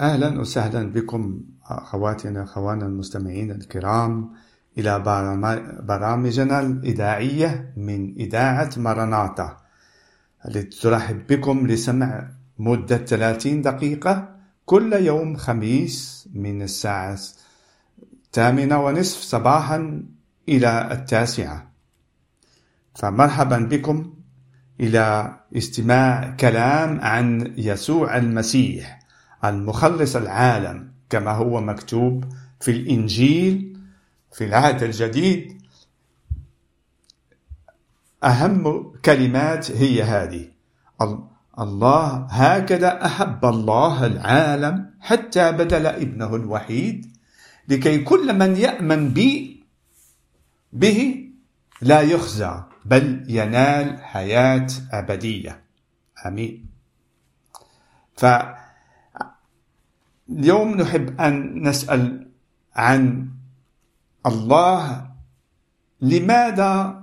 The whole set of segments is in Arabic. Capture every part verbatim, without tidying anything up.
أهلا وسهلا بكم أخواتنا أخوانا المستمعين الكرام إلى برامجنا الإذاعية من إذاعة مرناطة التي ترحب بكم لسمع مدة ثلاثين دقيقة كل يوم خميس من الساعة الثامنة ونصف صباحا إلى التاسعة. فمرحبا بكم إلى استماع كلام عن يسوع المسيح المخلص العالم كما هو مكتوب في الإنجيل في العهد الجديد. أهم كلمات هي هذه: الله هكذا أحب الله العالم حتى بذل ابنه الوحيد لكي كل من يأمن بي به لا يخزى بل ينال حياة أبدية. آمين. فاليوم نحب أن نسأل عن الله. لماذا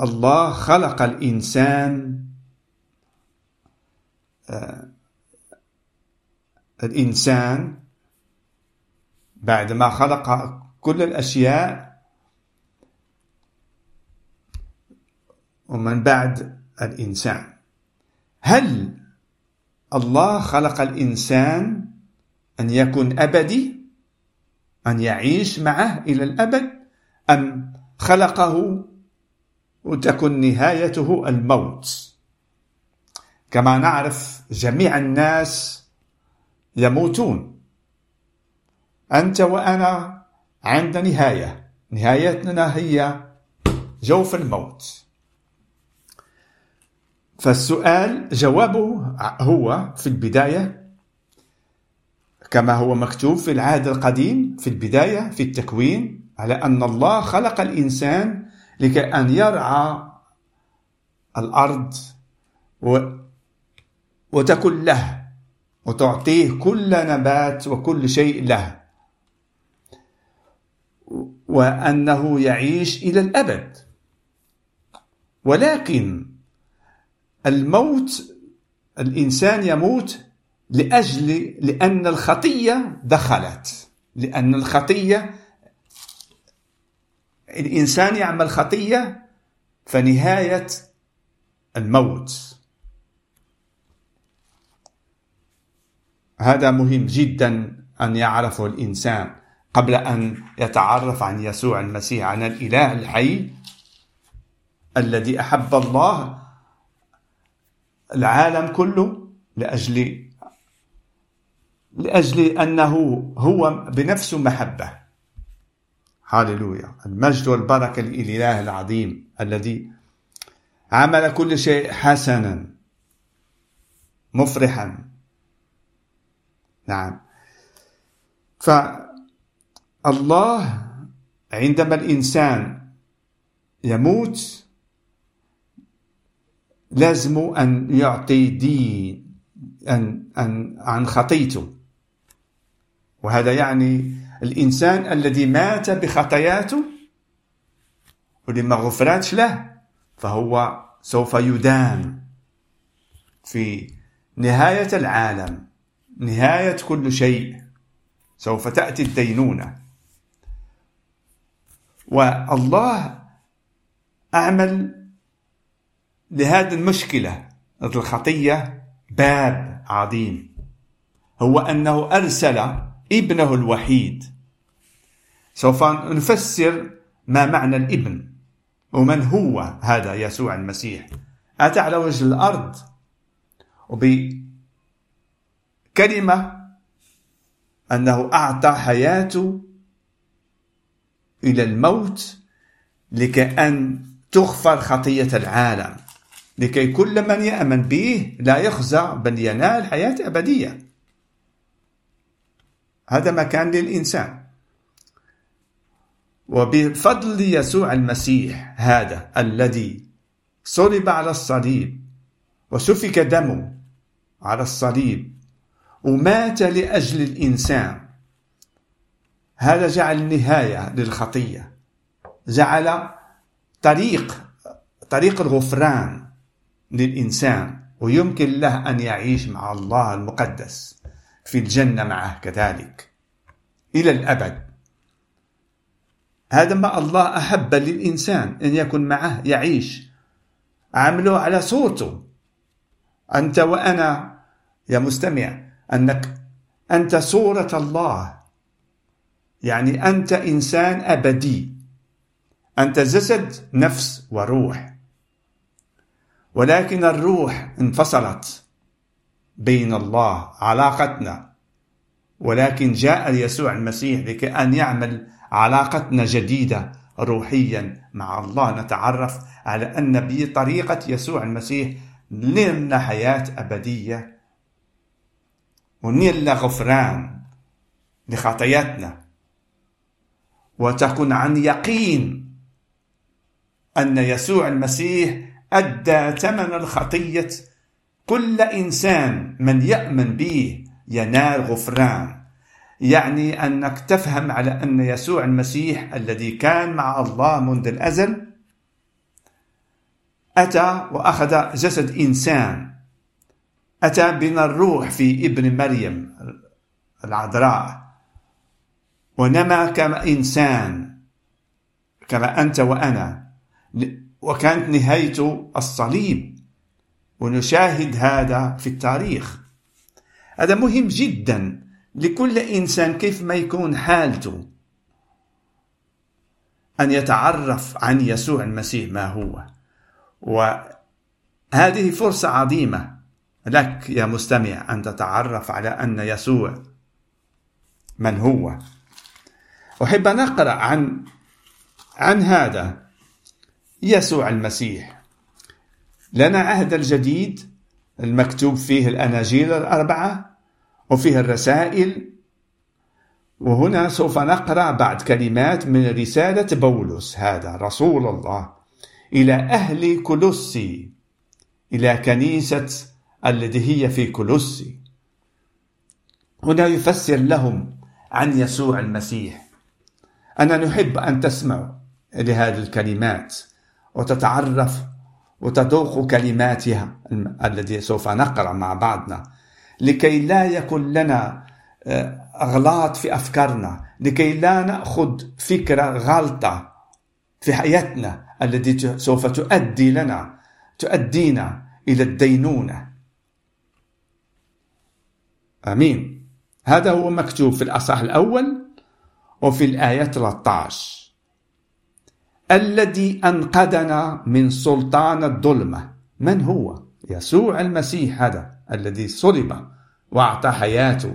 الله خلق الإنسان آه الإنسان بعدما خلق كل الأشياء ومن بعد الإنسان؟ هل الله خلق الإنسان أن يكون أبدي، أن يعيش معه إلى الأبد، أم خلقه وتكون نهايته الموت؟ كما نعرف جميع الناس يموتون، أنت وأنا عند نهاية، نهايتنا هي جوف الموت. فالسؤال جوابه هو في البداية كما هو مكتوب في العهد القديم، في البداية في التكوين، على أن الله خلق الإنسان لكي أن يرعى الأرض و وتكون له وتعطيه كل نبات وكل شيء له، وأنه يعيش إلى الأبد. ولكن الموت، الإنسان يموت لأجل لأن الخطية دخلت، لأن الخطية، الإنسان يعمل خطية فنهاية الموت. هذا مهم جدا أن يعرفه الإنسان قبل أن يتعرف عن يسوع المسيح، عن الإله الحي الذي أحب الله العالم كله لأجل لأجل أنه هو بنفسه محبة. هاليلويا، المجد والبركة للإله العظيم الذي عمل كل شيء حسنا مفرحا. نعم. فالله عندما الإنسان يموت لازم أن يعطي دين أن أن عن خطيته، وهذا يعني الإنسان الذي مات بخطاياته ولما غفرتش له فهو سوف يدان في نهاية العالم، نهاية كل شيء، سوف تأتي الدينونة. والله أعمل لهذه المشكلة الخطية باب عظيم، هو أنه أرسل ابنه الوحيد. سوف نفسر ما معنى الابن ومن هو هذا يسوع المسيح. أتى على وجه الأرض وب كلمة أنه أعطى حياته إلى الموت لكأن تغفر خطية العالم، لكي كل من يأمن به لا يخزى بل ينال حياة أبدية. هذا مكان للإنسان، وبفضل يسوع المسيح هذا الذي صلب على الصليب وسفك دمه على الصليب ومات لأجل الإنسان، هذا جعل نهاية للخطية، جعل طريق طريق الغفران للإنسان، ويمكن له أن يعيش مع الله المقدس في الجنة معه كذلك إلى الأبد. هذا ما الله أحب للإنسان أن يكون معه، يعيش، عامله على صوته. أنت وأنا يا مستمع أنك أنت صورة الله، يعني أنت إنسان أبدي، أنت جسد نفس وروح، ولكن الروح انفصلت بين الله علاقتنا، ولكن جاء يسوع المسيح لكي أن يعمل علاقتنا جديدة روحيا مع الله. نتعرف على أن بطريقة يسوع المسيح نلنا حياة أبدية ونلنا غفران لخطاياتنا، وتكون عن يقين أن يسوع المسيح أدى ثمن الخطية. كل إنسان من يؤمن به ينال غفران، يعني أنك تفهم على أن يسوع المسيح الذي كان مع الله منذ الأزل أتى وأخذ جسد إنسان، أتى بنا الروح في ابن مريم العذراء ونما كما إنسان كما أنت وأنا، وكانت نهايته الصليب، ونشاهد هذا في التاريخ. هذا مهم جدا لكل إنسان كيف ما يكون حالته أن يتعرف عن يسوع المسيح ما هو. وهذه فرصة عظيمة لك يا مستمع أن تتعرف على أن يسوع من هو. أحب أن أقرأ عن عن هذا يسوع المسيح. لنا عهد الجديد المكتوب فيه الأناجيل الأربعة وفيه الرسائل، وهنا سوف نقرأ بعض كلمات من رسالة بولس هذا رسول الله إلى أهل كولوسي، إلى كنيسة التي هي في كولوسي. هنا يفسر لهم عن يسوع المسيح. أنا نحب أن تسمعوا لهذه الكلمات وتتعرف وتذوق كلماتها التي سوف نقرأ مع بعضنا، لكي لا يكون لنا أغلاط في أفكارنا، لكي لا نأخذ فكرة غلطة في حياتنا التي سوف تؤدي لنا تؤدينا إلى الدينونة. آمين. هذا هو مكتوب في الأصحاح الأول وفي الآية ثلاثة عشر. الذي أنقذنا من سلطان الظلمة، من هو؟ يسوع المسيح، هذا الذي صلب وأعطى حياته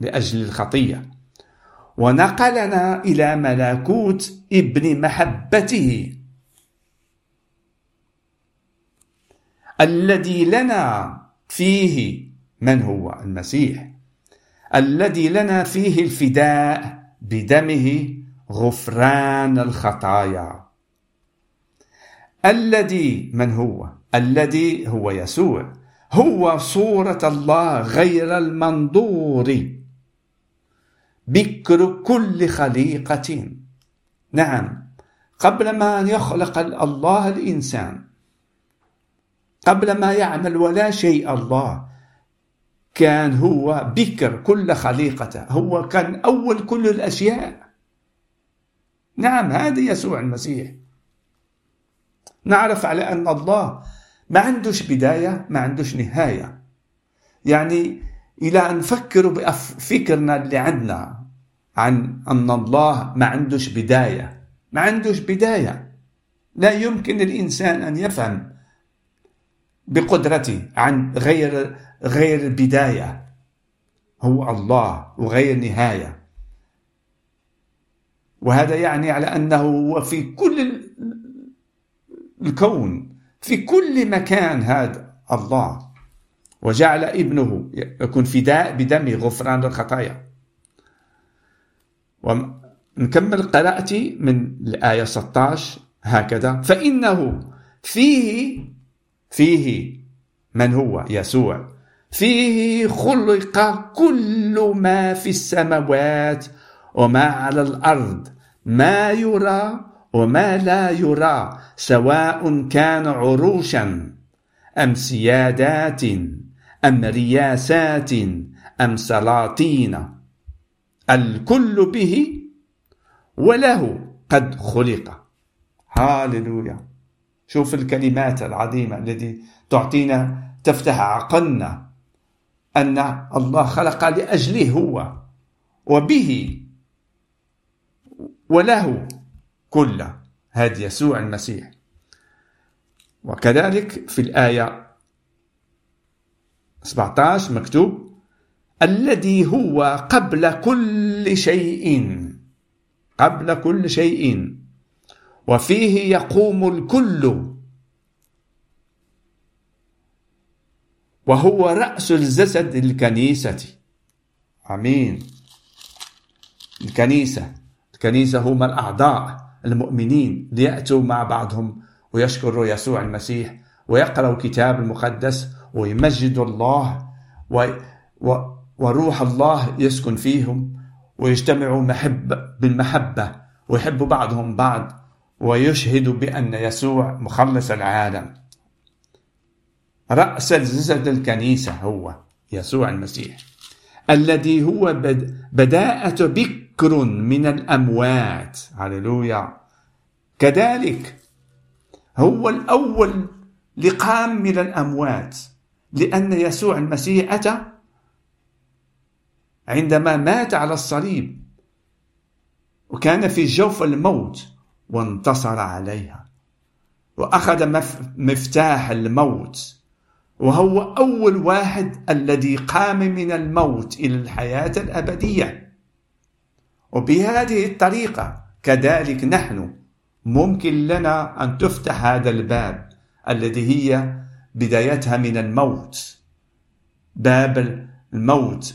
لأجل الخطية، ونقلنا إلى ملكوت ابن محبته، الذي لنا فيه، من هو؟ المسيح، الذي لنا فيه الفداء بدمه غفران الخطايا. الذي، من هو؟ الذي هو يسوع، هو صورة الله غير المنظور، بكر كل خليقة. نعم، قبل ما يخلق الله الإنسان، قبل ما يعمل ولا شيء الله، كان هو بكر كل خليقة، هو كان أول كل الأشياء. نعم، هذا يسوع المسيح. نعرف على أن الله ما عندوش بداية، ما عندوش نهاية، يعني إلى أن نفكروا بفكرنا اللي عندنا عن أن الله ما عندوش بداية، ما عندوش بداية. لا يمكن الإنسان أن يفهم بقدرته عن غير غير بداية، هو الله وغير نهاية. وهذا يعني على أنه في كل الكون، في كل مكان، هذا الله. وجعل ابنه يكون فداء بدمه غفران الخطايا. ونكمل قراءتي من الآية ستة عشر هكذا. فإنه فيه فيه من هو؟ يسوع، فيه خلق كل ما في السماوات وما على الأرض، ما يرى وما لا يرى، سواء كان عروشا أم سيادات أم رياسات أم سلاطين، الكل به وله قد خلق. هاللويا. شوف الكلمات العظيمة التي تعطينا، تفتح عقلنا أن الله خلق لأجله هو وبه وله كله، هذا يسوع المسيح. وكذلك في الآية سبعة عشر مكتوب الذي هو قبل كل شيء، قبل كل شيء وفيه يقوم الكل، وهو رأس الجسد الكنيسة. آمين. الكنيسة الكنيسة هم الأعضاء المؤمنين ليأتوا مع بعضهم ويشكروا يسوع المسيح ويقرأوا كتاب المقدس ويمجدوا الله و... و... وروح الله يسكن فيهم، ويجتمعوا محب بالمحبة ويحبوا بعضهم بعض، ويشهدوا بأن يسوع مخلص العالم. رأس الجسد الكنيسة هو يسوع المسيح الذي هو بد... بداءة بكر من الأموات. هللويا. كذلك هو الأول لقام من الأموات، لأن يسوع المسيح أتى عندما مات على الصليب وكان في جوف الموت وانتصر عليها وأخذ مف... مفتاح الموت، وهو أول واحد الذي قام من الموت إلى الحياة الأبدية. وبهذه الطريقة كذلك نحن ممكن لنا أن تفتح هذا الباب الذي هي بدايتها من الموت، باب الموت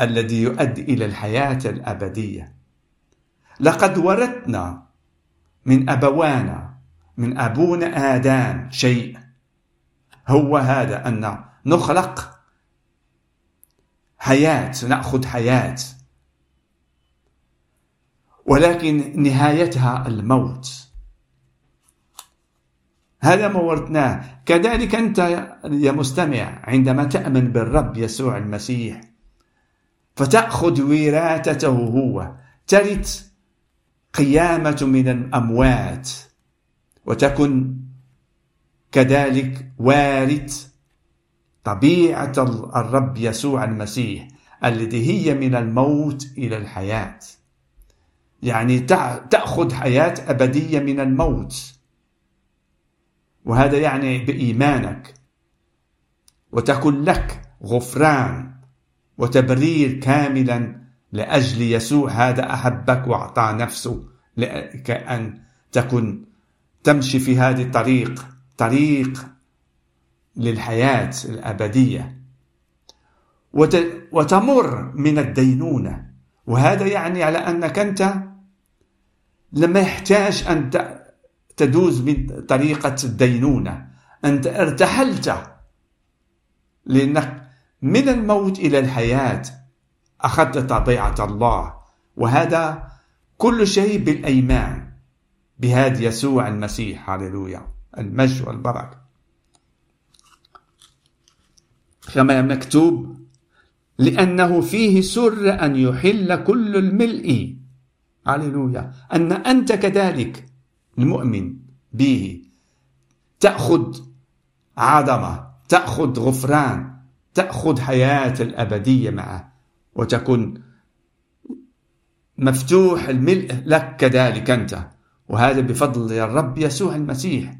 الذي يؤدي إلى الحياة الأبدية. لقد ورثنا من أبوانا، من أبونا آدم شيء، هو هذا أن نخلق حياة، نأخذ حياة، ولكن نهايتها الموت. هذا ما ورثناه. كذلك أنت يا مستمع عندما تأمن بالرب يسوع المسيح فتأخذ وراثته هو، ترث قيامة من الأموات وتكن كذلك وارث طبيعة الرب يسوع المسيح الذي هي من الموت إلى الحياة، يعني تأخذ حياة أبدية من الموت، وهذا يعني بإيمانك، وتكون لك غفران وتبرير كاملا لأجل يسوع هذا أحبك وأعطى نفسه كأن تكون تمشي في هذه الطريق، طريق للحياة الأبدية، وت... وتمر من الدينونة. وهذا يعني على أنك أنت لما يحتاج أن ت... تدوز من طريقة الدينونة، أنت ارتحلت، لأنك من الموت إلى الحياة أخذت طبيعة الله، وهذا كل شيء بالأيمان بهذا يسوع المسيح. هللويا. المجد والبركة. كما مكتوب لأنه فيه سر أن يحل كل الملء. هللويا. أن أنت كذلك المؤمن به تأخذ عظمة، تأخذ غفران، تأخذ حياة الأبدية معه، وتكون مفتوح الملء لك كذلك أنت، وهذا بفضل الرب يسوع المسيح،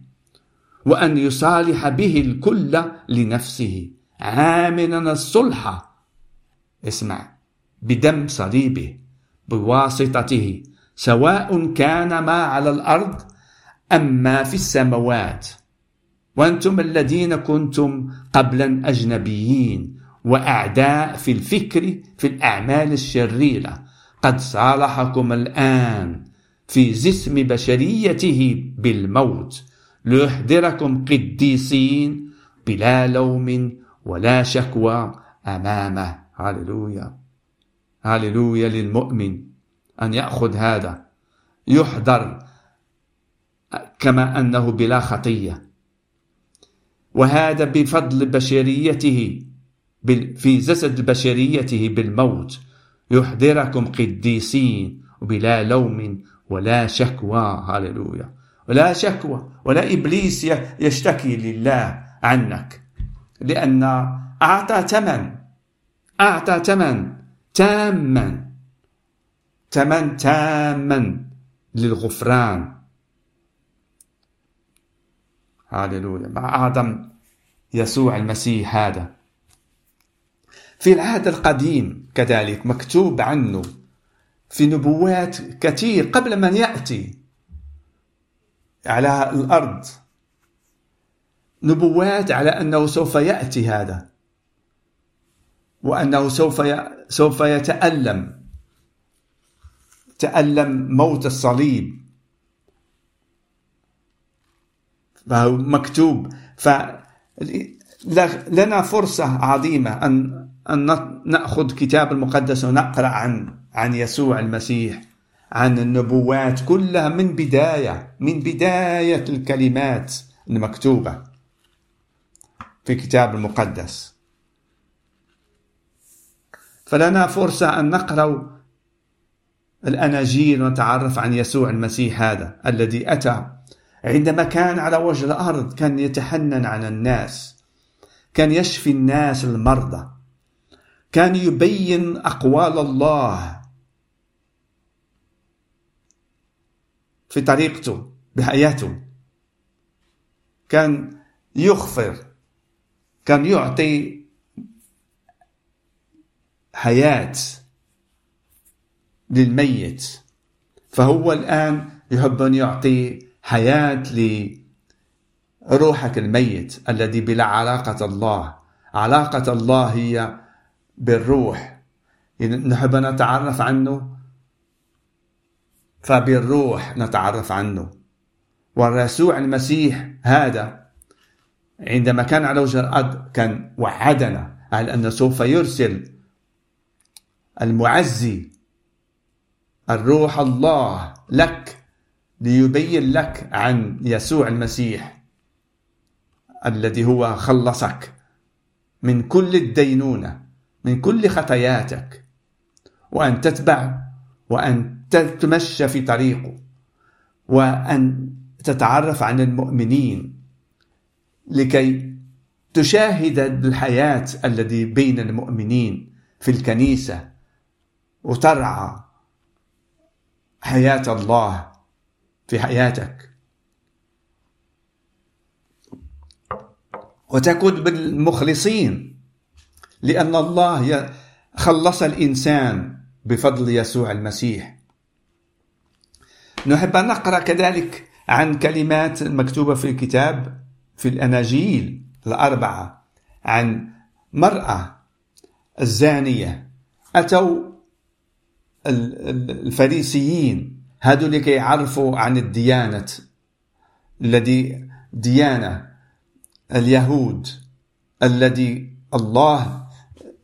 وأن يصالح به الكل لنفسه عاملا الصلح، اسمع، بدم صليبه بواسطته، سواء كان ما على الأرض أم ما في السماوات، وأنتم الذين كنتم قبلا أجنبيين وأعداء في الفكر في الأعمال الشريرة، قد صالحكم الآن في جسم بشريته بالموت، ليحضركم قديسين بلا لوم ولا شكوى أمامه. هللويا. هللويا للمؤمن أن يأخذ هذا، يحضر كما أنه بلا خطية، وهذا بفضل بشريته في جسد بشريته بالموت يحضركم قديسين بلا لوم ولا شكوى. هللويا. ولا شكوى ولا إبليس يشتكي لله عنك، لأن أعطى ثمن، أعطى ثمن تاما، ثمن تاما للغفران. هللويا. مع أعظم يسوع المسيح. هذا في العهد القديم كذلك مكتوب عنه في نبوات كثير قبل من يأتي على الأرض، نبوات على أنه سوف يأتي هذا، وأنه سوف سوف يتألم، تألم موت الصليب. فهو مكتوب. فلنا فرصة عظيمة أن أن نأخذ كتاب المقدس ونقرأ عن عن يسوع المسيح، عن النبوات كلها من بداية من بداية الكلمات المكتوبة في كتاب المقدس. فلنا فرصة أن نقرأ الأناجيل ونتعرف عن يسوع المسيح هذا الذي أتى عندما كان على وجه الأرض، كان يتحنن على الناس، كان يشفي الناس المرضى، كان يبين أقوال الله في طريقته بحياته، كان يغفر، كان يعطي حياة للميت. فهو الآن يحب أن يعطي حياة لروحك الميت الذي بلا علاقة الله. علاقة الله هي بالروح، نحب نتعرف عنه فبالروح نتعرف عنه. والرسول المسيح هذا عندما كان على وجه الأرض كان وعدنا على أنه سوف يرسل المعزي الروح الله لك ليبين لك عن يسوع المسيح الذي هو خلصك من كل الدينونة، من كل خطاياتك، وأن تتبع وأن تتمشى في طريقه، وأن تتعرف عن المؤمنين لكي تشاهد الحياة التي بين المؤمنين في الكنيسة، وترعى حياة الله في حياتك، وتكون بالمخلصين، لأن الله خلص الإنسان بفضل يسوع المسيح. نحب أن نقرأ كذلك عن كلمات مكتوبة في الكتاب في الأناجيل الأربعة عن مرأة الزانية. أتوا الفريسيين هادو لكي يعرفوا عن الديانة الذي ديانة اليهود الذي الله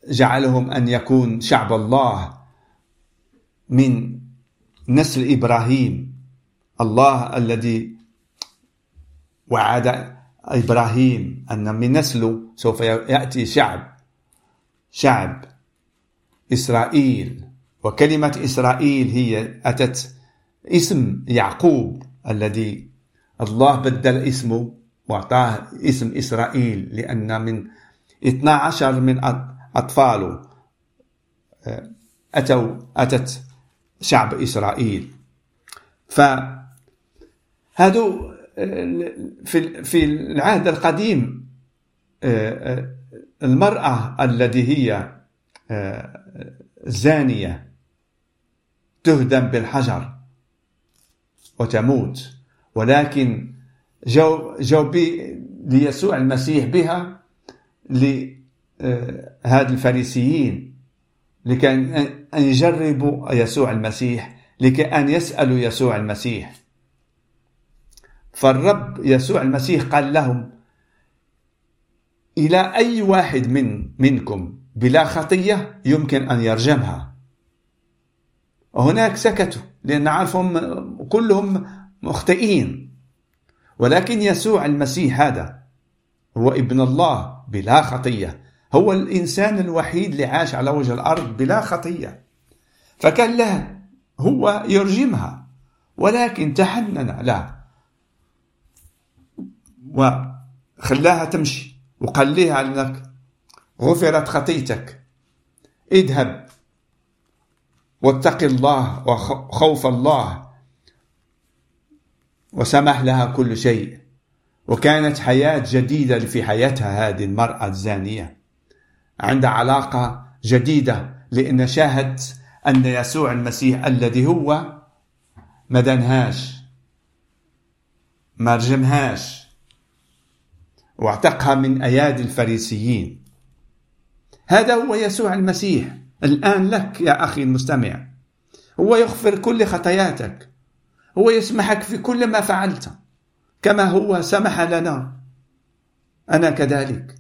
جعلهم أن يكون شعب الله من نسل إبراهيم، الله الذي وعد إبراهيم أن من نسله سوف يأتي شعب شعب إسرائيل. وكلمة إسرائيل هي أتت اسم يعقوب الذي الله بدل اسمه وأعطاه اسم إسرائيل، لأن من اثنا عشر من أطفاله أتوا أتت شعب إسرائيل. فهذو في في العهد القديم المرأة التي هي زانية تهدم بالحجر وتموت، ولكن جو جو ليسوع المسيح بها لهذا الفريسيين لكي أن يجربوا يسوع المسيح، لكي أن يسألوا يسوع المسيح. فالرب يسوع المسيح قال لهم: إلى أي واحد من منكم بلا خطية يمكن أن يرجمها. وهناك سكتوا لأن عارفهم كلهم مخطئين، ولكن يسوع المسيح هذا هو ابن الله بلا خطية، هو الإنسان الوحيد اللي عاش على وجه الأرض بلا خطية، فكان له هو يرجمها، ولكن تحنن لها وخلاها تمشي، وقال لها أنك غفرت خطيتك، اذهب واتق الله وخوف الله، وسمح لها كل شيء. وكانت حياة جديدة في حياتها هذه المرأة الزانية، عندها علاقة جديدة، لأن شاهدت أن يسوع المسيح الذي هو ما دانهاش، ما رجمهاش، واعتقها من أيادي الفريسيين. هذا هو يسوع المسيح الآن لك يا أخي المستمع، هو يغفر كل خطاياتك، هو يسمحك في كل ما فعلته كما هو سمح لنا، أنا كذلك،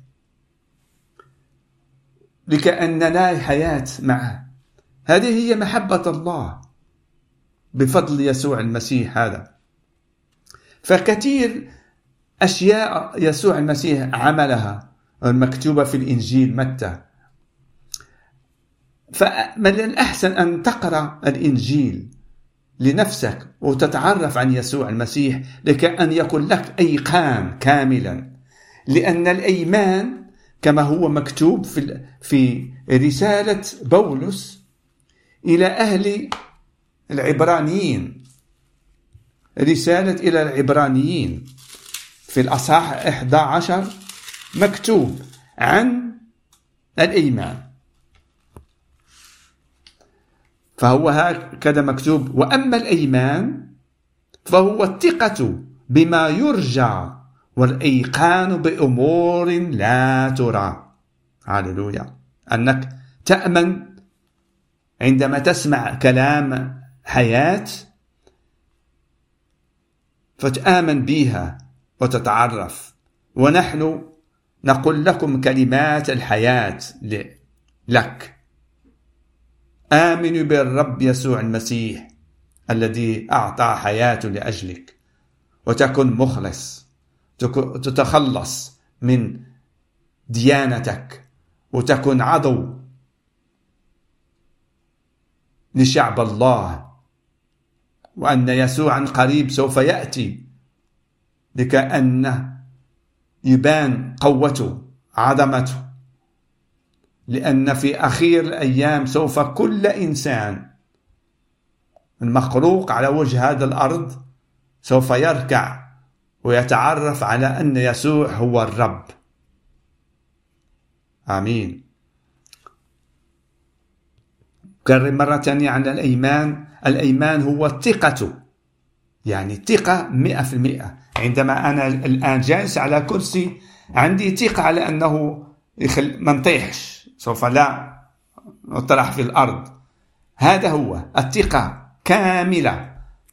لكأننا حياة معه. هذه هي محبة الله بفضل يسوع المسيح هذا. فكثير أشياء يسوع المسيح عملها المكتوبة في الإنجيل متى، فمن الأحسن أن تقرأ الإنجيل لنفسك وتتعرف عن يسوع المسيح لكأن يكون لك أيقان كاملا، لأن الأيمان كما هو مكتوب في في رسالة بولس إلى أهل العبرانيين، رسالة إلى العبرانيين في الأصحاح أحد عشر مكتوب عن الإيمان، فهو هكذا مكتوب: وأما الأيمان فهو الثقة بما يرجى والإيقان بأمور لا ترى. هللويا، أنك تأمن عندما تسمع كلام حياة فتآمن بها وتتعرف. ونحن نقول لكم كلمات الحياة لك: آمنوا بالرب يسوع المسيح الذي أعطى حياته لأجلك، وتكن مخلص، تتخلص من ديانتك، وتكن عضو لشعب الله، وأن يسوعا قريب سوف يأتي لكأنه يبان قوته، عظمته، لأن في أخير الأيام سوف كل إنسان المخلوق على وجه هذا الأرض سوف يركع ويتعرف على أن يسوع هو الرب. آمين. كرر مرة تانية عن الأيمان. الأيمان هو الثقة، يعني الثقة مئة في المئة. عندما أنا الآن جالس على كرسي عندي ثقة على أنه ما نطيحش، سوف لا نطرح في الأرض. هذا هو الثقة كاملة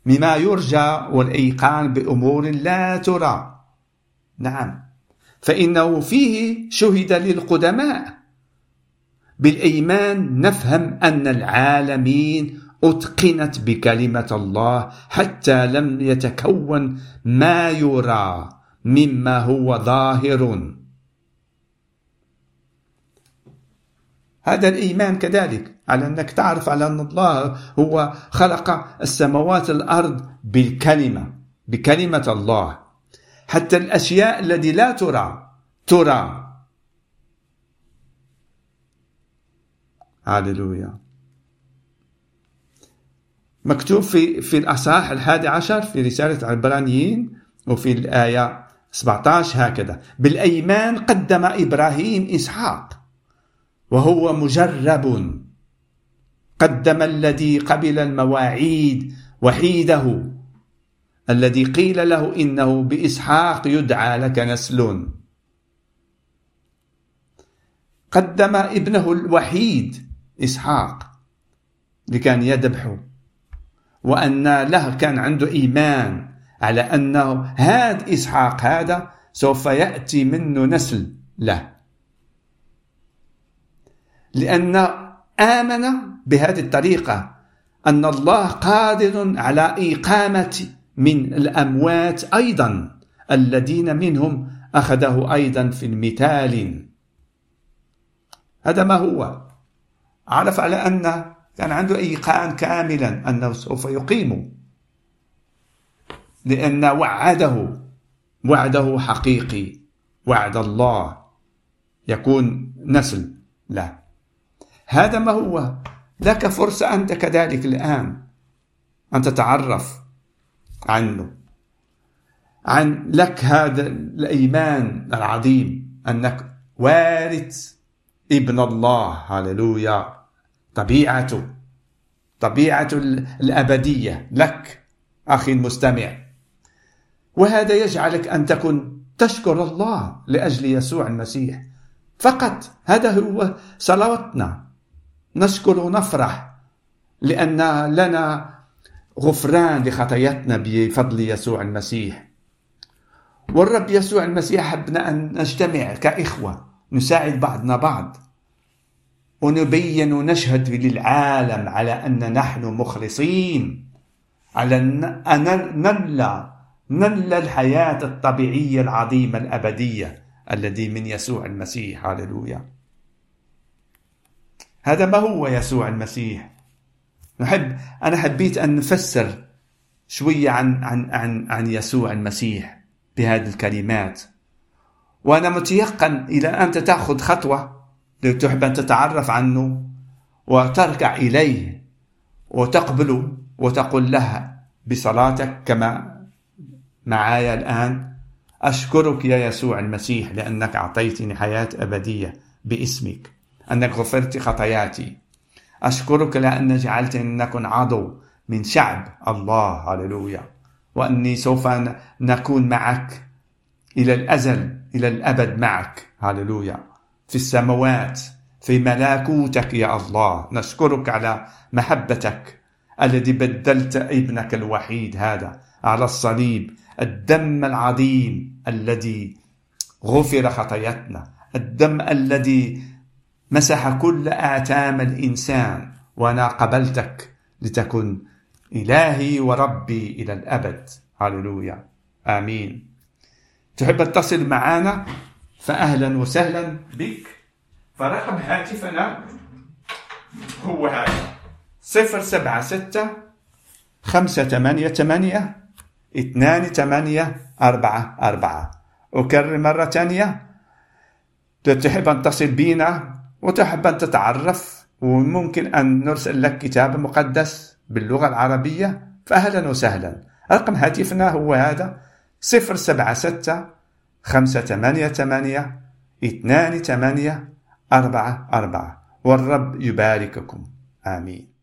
مما يرجى والإيقان بأمور لا ترى. نعم، فإنه فيه شهد للقدماء. بالإيمان نفهم أن العالمين أتقنت بكلمة الله حتى لم يتكون ما يرى مما هو ظاهر. هذا الإيمان كذلك على أنك تعرف على أن الله هو خلق السماوات والأرض بالكلمة، بكلمة الله، حتى الأشياء التي لا ترى ترى. هللويا. مكتوب في في الأصحاح الحادي عشر في رسالة العبرانيين وفي الآية سبعة عشر هكذا: بالأيمان قدم إبراهيم إسحاق وهو مجرب، قدم الذي قبل المواعيد وحيده الذي قيل له إنه بإسحاق يدعى لك نسل. قدم ابنه الوحيد إسحاق لكان يذبحه، وأن له كان عنده إيمان على أنه هذا إسحاق هذا سوف يأتي منه نسل له، لأن آمن بهذه الطريقة أن الله قادر على إقامة من الأموات أيضا الذين منهم أخذه أيضا في المثال. هذا ما هو. عرف على أن كان عنده إيقاعا كاملا أنه سوف يقيم، لأن وعده وعده حقيقي، وعد الله يكون نسل له. هذا ما هو. لك فرصة أنت كذلك الآن أن تتعرف عنه، عن لك هذا الإيمان العظيم أنك وارث ابن الله، هاللويا، طبيعته طبيعة الأبدية لك أخي المستمع. وهذا يجعلك أن تكون تشكر الله لأجل يسوع المسيح فقط. هذا هو صلواتنا، نشكر ونفرح لأن لنا غفران لخطايانا بفضل يسوع المسيح. والرب يسوع المسيح حبنا أن نجتمع كإخوة، نساعد بعضنا بعض، ونبين ونشهد للعالم على أن نحن مخلصين، على أن نملأ نملأ الحياة الطبيعية العظيمة الأبدية الذي من يسوع المسيح. هاللويا. هذا ما هو يسوع المسيح. نحب أنا حبيت أن نفسر شوية عن عن عن عن يسوع المسيح بهذه الكلمات. وأنا متيقن إلى أن تأخذ خطوة لتحب أن تتعرف عنه وتركع إليه وتقبله وتقول له بصلاتك كما معايا الآن: أشكرك يا يسوع المسيح لأنك أعطيتني حياة أبدية باسمك، أنك غفرت خطاياتي. أشكرك لأن جعلتني أن أكون عضو من شعب الله. هاللويا. وأني سوف نكون معك إلى الأزل، إلى الأبد معك. هاللويا. في السماوات في ملكوتك يا الله. نشكرك على محبتك الذي بدلت ابنك الوحيد هذا على الصليب، الدم العظيم الذي غفر خطايانا، الدم الذي مسح كل آثام الإنسان. وأنا قبلتك لتكن إلهي وربي إلى الأبد. هاللويا. آمين. تحب تتصل معنا؟ فأهلا وسهلا بك. فرقم هاتفنا هو هذا: صفر سبعة ستة خمسة ثمانية ثمانية اثنان ثمانية أربعة أربعة. أكرر مرة تانية. تحب أن تصل بينا وتحب أن تتعرف وممكن أن نرسل لك كتاب مقدس باللغة العربية، فأهلا وسهلا. رقم هاتفنا هو هذا: صفر سبعة ستة خمسة ثمانية ثمانية اثنان ثمانية أربعة أربعة. والرب يبارككم. آمين.